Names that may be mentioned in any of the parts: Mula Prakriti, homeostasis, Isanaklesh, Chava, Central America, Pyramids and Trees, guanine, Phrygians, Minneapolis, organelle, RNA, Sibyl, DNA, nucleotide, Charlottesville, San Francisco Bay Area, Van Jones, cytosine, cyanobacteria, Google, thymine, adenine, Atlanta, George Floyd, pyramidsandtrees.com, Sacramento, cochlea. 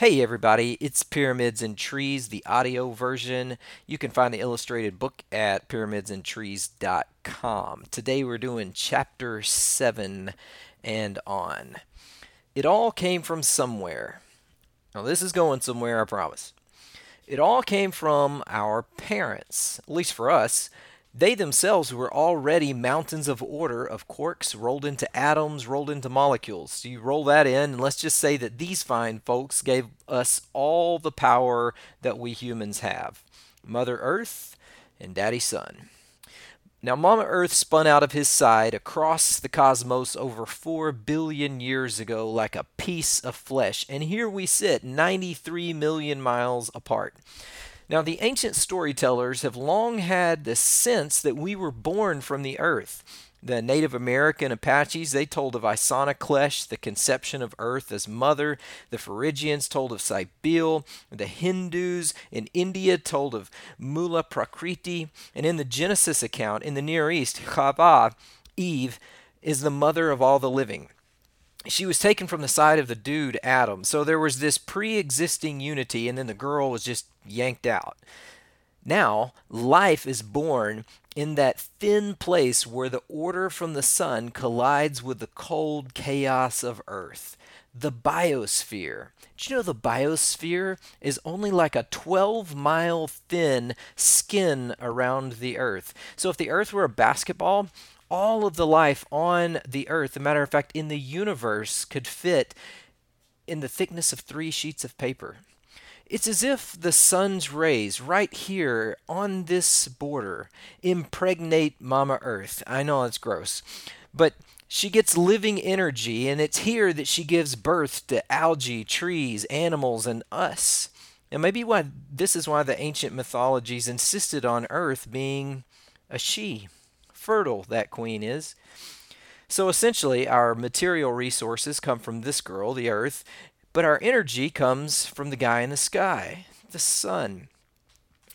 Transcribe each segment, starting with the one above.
Hey everybody, it's Pyramids and Trees, the audio version. You can find the illustrated book at pyramidsandtrees.com. Today we're doing chapter 7 and on. It all came from somewhere. Now this is going somewhere, I promise. It all came from our parents, at least for us. They themselves were already mountains of order of quarks rolled into atoms, rolled into molecules. So you roll that in, and let's just say that these fine folks gave us all the power that we humans have. Mother Earth and Daddy Sun. Now, Mama Earth spun out of his side across the cosmos over 4 billion years ago like a piece of flesh. And here we sit, 93 million miles apart. Now, the ancient storytellers have long had the sense that we were born from the earth. The Native American Apaches, they told of Isanaklesh, the conception of earth as mother. The Phrygians told of Sibyl. The Hindus in India told of Mula Prakriti. And in the Genesis account in the Near East, Chava, Eve, is the mother of all the living. She was taken from the side of the dude, Adam. So there was this pre-existing unity, and then the girl was just yanked out. Now, life is born in that thin place where the order from the sun collides with the cold chaos of Earth. The biosphere. Do you know the biosphere is only like a 12-mile thin skin around the Earth? So if the Earth were a basketball, all of the life on the earth, as a matter of fact, in the universe, could fit in the thickness of 3 sheets of paper. It's as if the sun's rays right here on this border impregnate Mama Earth. I know it's gross, but she gets living energy, and it's here that she gives birth to algae, trees, animals, and us. And maybe this is why the ancient mythologies insisted on Earth being a she. Fertile that queen is. So essentially, our material resources come from this girl, the earth, but our energy comes from the guy in the sky, the sun.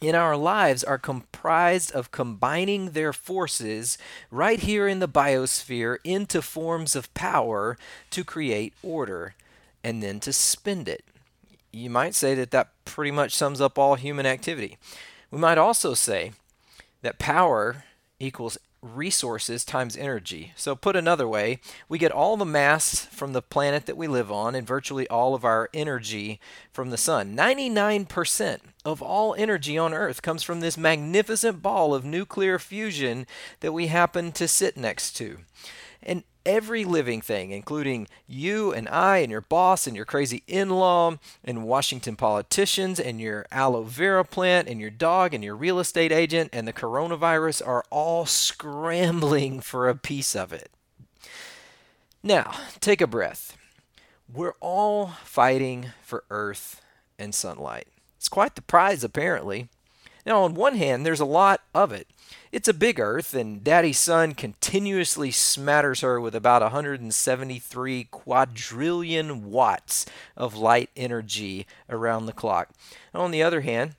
And our lives are comprised of combining their forces right here in the biosphere into forms of power to create order and then to spend it. You might say that pretty much sums up all human activity. We might also say that power equals resources times energy. So put another way, we get all the mass from the planet that we live on and virtually all of our energy from the sun. 99% of all energy on Earth comes from this magnificent ball of nuclear fusion that we happen to sit next to. And every living thing, including you and I and your boss and your crazy in-law and Washington politicians and your aloe vera plant and your dog and your real estate agent and the coronavirus, are all scrambling for a piece of it. Now, take a breath. We're all fighting for Earth and sunlight. It's quite the prize, apparently. Now, on one hand, there's a lot of it. It's a big Earth, and Daddy Sun continuously smatters her with about 173 quadrillion watts of light energy around the clock. And on the other hand,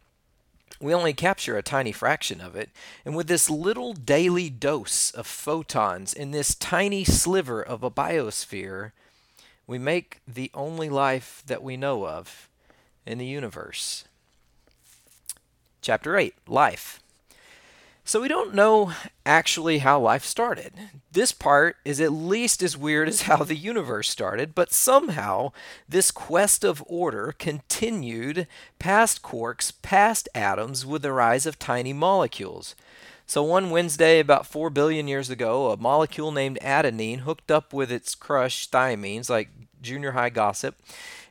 we only capture a tiny fraction of it. And with this little daily dose of photons in this tiny sliver of a biosphere, we make the only life that we know of in the universe. Chapter 8, Life. So we don't know actually how life started. This part is at least as weird as how the universe started, but somehow this quest of order continued past quarks, past atoms, with the rise of tiny molecules. So one Wednesday about 4 billion years ago, a molecule named adenine hooked up with its crush, thymines, like junior high gossip,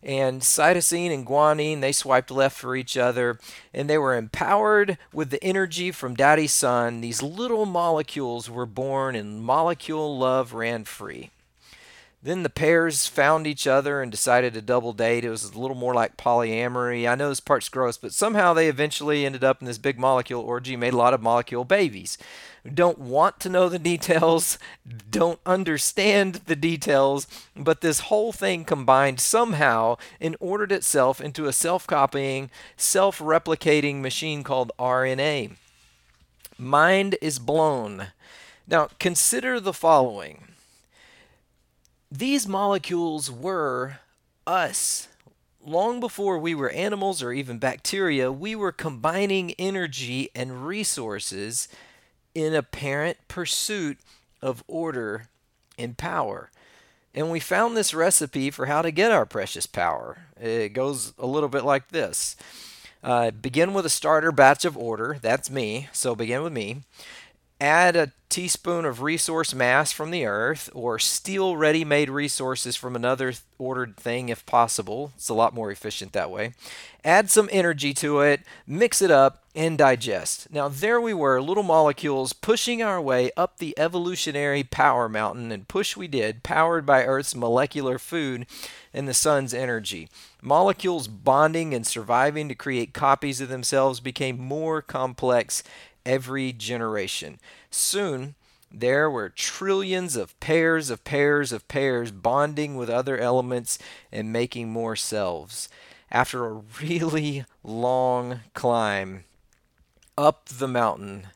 and cytosine and guanine, they swiped left for each other, and they were empowered with the energy from Daddy Sun. These little molecules were born, and molecule love ran free. Then the pairs found each other and decided to double date. It was a little more like polyamory. I know this part's gross, but somehow they eventually ended up in this big molecule orgy, made a lot of molecule babies. Don't want to know the details, don't understand the details, but this whole thing combined somehow and ordered itself into a self-copying, self-replicating machine called RNA. Mind is blown. Now, consider the following. These molecules were us, long before we were animals or even bacteria, we were combining energy and resources in apparent pursuit of order and power. And we found this recipe for how to get our precious power. It goes a little bit like this. Begin with a starter batch of order. That's me. So begin with me. Add a teaspoon of resource mass from the earth, or steal ready-made resources from another ordered thing if possible. It's a lot more efficient that way. Add some energy to it, mix it up, and digest. Now there we were, little molecules pushing our way up the evolutionary power mountain, and push we did, powered by Earth's molecular food and the sun's energy. Molecules bonding and surviving to create copies of themselves became more complex every generation. Soon, there were trillions of pairs bonding with other elements and making more selves. After a really long climb up the mountain,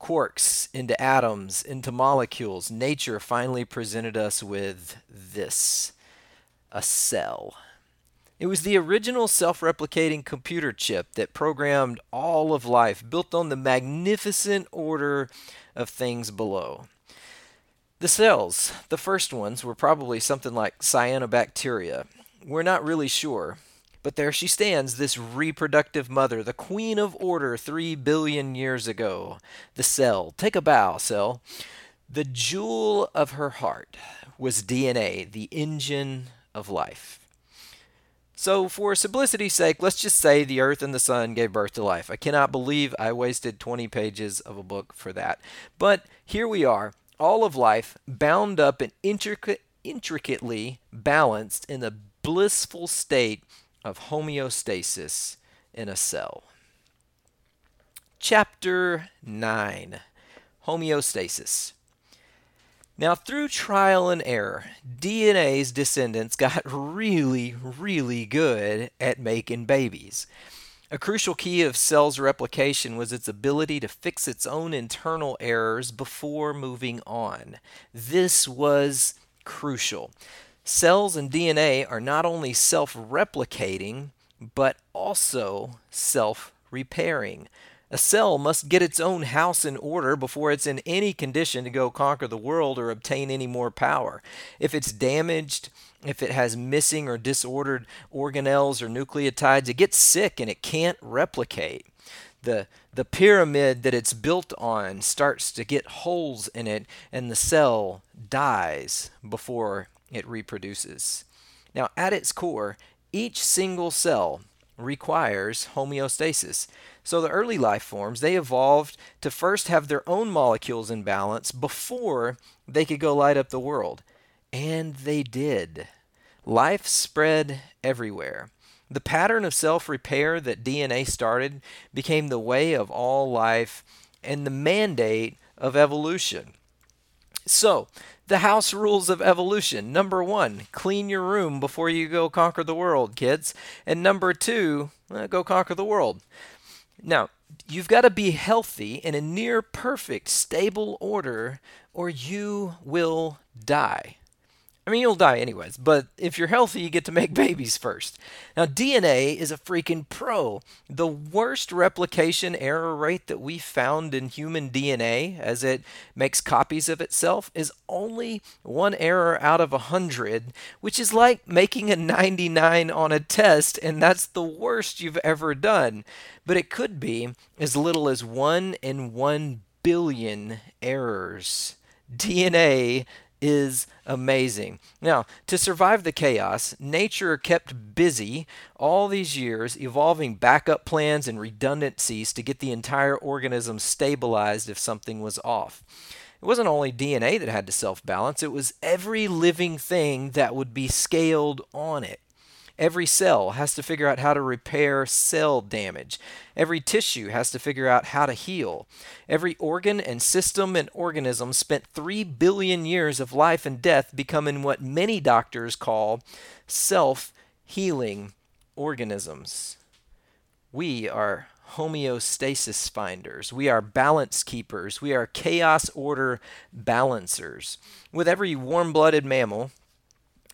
quarks into atoms, into molecules, nature finally presented us with this, a cell. It was the original self-replicating computer chip that programmed all of life, built on the magnificent order of things below. The cells, the first ones, were probably something like cyanobacteria. We're not really sure, but there she stands, this reproductive mother, the queen of order 3 billion years ago. The cell, take a bow, cell. The jewel of her heart was DNA, the engine of life. So for simplicity's sake, let's just say the earth and the sun gave birth to life. I cannot believe I wasted 20 pages of a book for that. But here we are, all of life bound up and intricately balanced in the blissful state of homeostasis in a cell. Chapter 9, Homeostasis. Now, through trial and error, DNA's descendants got really good at making babies. A crucial key of cells' replication was its ability to fix its own internal errors before moving on. This was crucial. Cells and DNA are not only self-replicating, but also self-repairing. A cell must get its own house in order before it's in any condition to go conquer the world or obtain any more power. If it's damaged, if it has missing or disordered organelles or nucleotides, it gets sick and it can't replicate. The pyramid that it's built on starts to get holes in it, and the cell dies before it reproduces. Now, at its core, each single cell requires homeostasis. So the early life forms, they evolved to first have their own molecules in balance before they could go light up the world. And they did. Life spread everywhere. The pattern of self-repair that DNA started became the way of all life and the mandate of evolution. So, the house rules of evolution. Number 1, clean your room before you go conquer the world, kids. And number 2, go conquer the world. Now, you've got to be healthy in a near perfect, stable order, or you will die. I mean, you'll die anyways, but if you're healthy, you get to make babies first. Now, DNA is a freaking pro. The worst replication error rate that we found in human DNA, as it makes copies of itself, is only 1 error out of 100, which is like making a 99 on a test, and that's the worst you've ever done. But it could be as little as 1 in 1 billion errors. DNA is amazing. Now, to survive the chaos, nature kept busy all these years evolving backup plans and redundancies to get the entire organism stabilized if something was off. It wasn't only DNA that had to self-balance, it was every living thing that would be scaled on it. Every cell has to figure out how to repair cell damage. Every tissue has to figure out how to heal. Every organ and system and organism spent 3 billion years of life and death becoming what many doctors call self-healing organisms. We are homeostasis finders. We are balance keepers. We are chaos order balancers. With every warm-blooded mammal,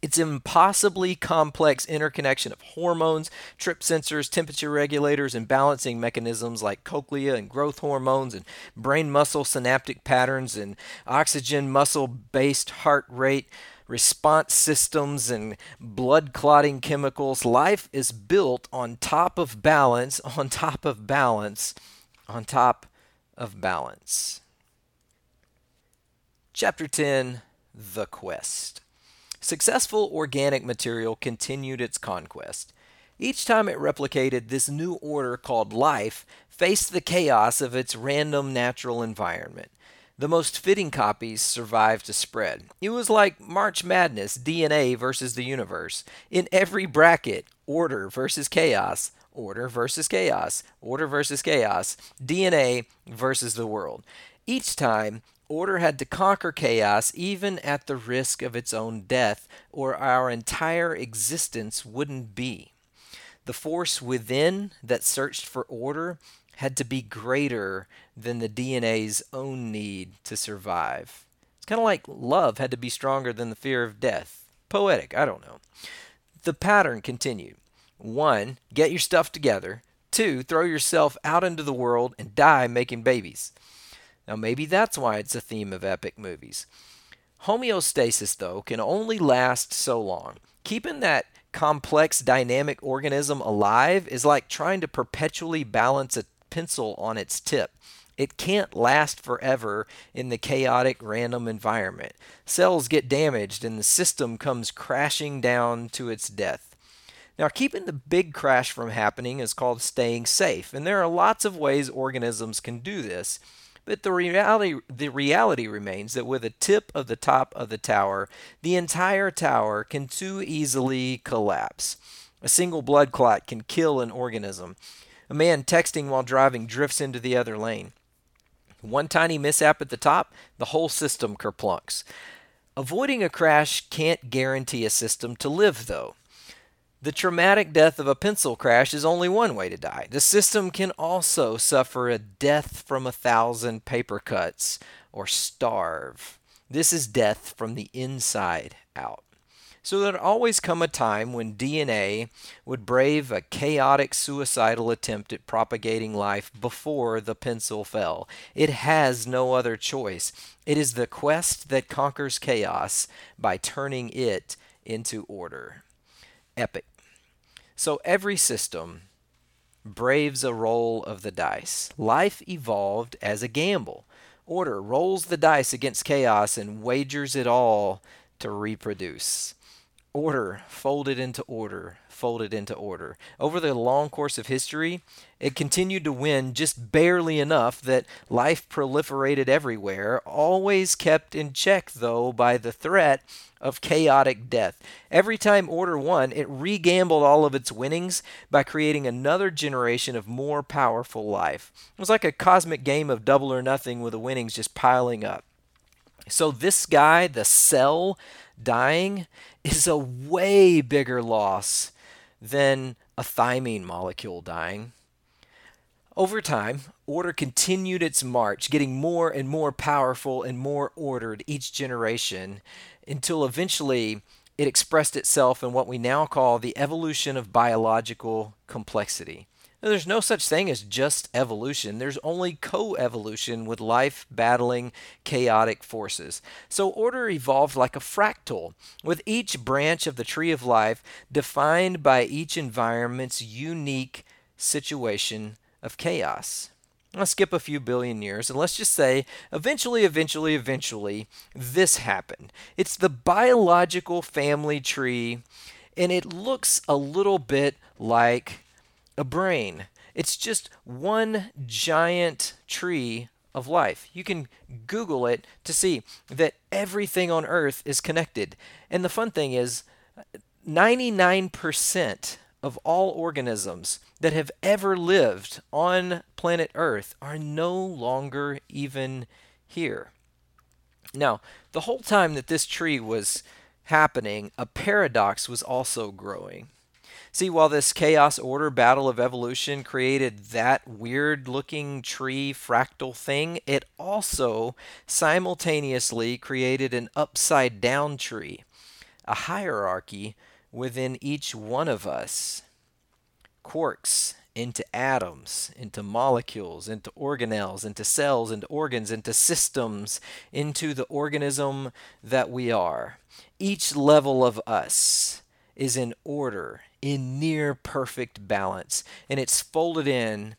It's impossibly complex interconnection of hormones, trip sensors, temperature regulators, and balancing mechanisms like cochlea and growth hormones and brain-muscle synaptic patterns and oxygen-muscle-based heart rate, response systems, and blood clotting chemicals. Life is built on top of balance, on top of balance, on top of balance. Chapter 10, The Quest. Successful organic material continued its conquest. Each time it replicated, this new order called life faced the chaos of its random natural environment. The most fitting copies survived to spread. It was like March Madness, DNA versus the universe. In every bracket, order versus chaos, order versus chaos, order versus chaos, DNA versus the world. Each time, order had to conquer chaos, even at the risk of its own death, or our entire existence wouldn't be. The force within that searched for order had to be greater than the DNA's own need to survive. It's kind of like love had to be stronger than the fear of death. Poetic, I don't know. The pattern continued. 1, get your stuff together. 2, throw yourself out into the world and die making babies. Now, maybe that's why it's a theme of epic movies. Homeostasis, though, can only last so long. Keeping that complex dynamic organism alive is like trying to perpetually balance a pencil on its tip. It can't last forever in the chaotic, random environment. Cells get damaged, and the system comes crashing down to its death. Now, keeping the big crash from happening is called staying safe, and there are lots of ways organisms can do this. But the reality remains that with a tip of the top of the tower, the entire tower can too easily collapse. A single blood clot can kill an organism. A man texting while driving drifts into the other lane. One tiny mishap at the top, the whole system kerplunks. Avoiding a crash can't guarantee a system to live, though. The traumatic death of a pencil crash is only one way to die. The system can also suffer a death from 1,000 paper cuts or starve. This is death from the inside out. So there'd always come a time when DNA would brave a chaotic suicidal attempt at propagating life before the pencil fell. It has no other choice. It is the quest that conquers chaos by turning it into order. Epic. So every system braves a roll of the dice. Life evolved as a gamble. Order rolls the dice against chaos and wagers it all to reproduce. Order folded into order, folded into order. Over the long course of history, it continued to win just barely enough that life proliferated everywhere, always kept in check, though, by the threat of chaotic death. Every time order won, it regambled all of its winnings by creating another generation of more powerful life. It was like a cosmic game of double or nothing with the winnings just piling up. So this guy, the cell, dying is a way bigger loss than a thymine molecule dying. Over time, order continued its march, getting more and more powerful and more ordered each generation until eventually it expressed itself in what we now call the evolution of biological complexity. Now, there's no such thing as just evolution. There's only co-evolution with life battling chaotic forces. So order evolved like a fractal, with each branch of the tree of life defined by each environment's unique situation of chaos. I'll skip a few billion years, and let's just say eventually, this happened. It's the biological family tree, and it looks a little bit like a brain. It's just one giant tree of life. You can Google it to see that everything on Earth is connected. And the fun thing is, 99% of all organisms that have ever lived on planet Earth are no longer even here. Now, the whole time that this tree was happening, a paradox was also growing. See, while this chaos order battle of evolution created that weird-looking tree fractal thing, it also simultaneously created an upside-down tree. a hierarchy within each one of us. Quarks into atoms, into molecules, into organelles, into cells, into organs, into systems, into the organism that we are. Each level of us is in order, in near perfect balance, and it's folded in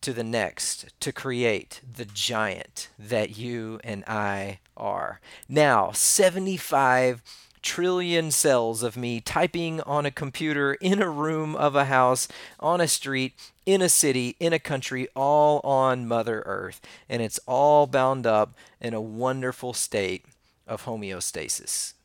to the next to create the giant that you and I are. Now, 75 trillion cells of me typing on a computer in a room of a house, on a street, in a city, in a country, all on Mother Earth. And it's all bound up in a wonderful state of homeostasis.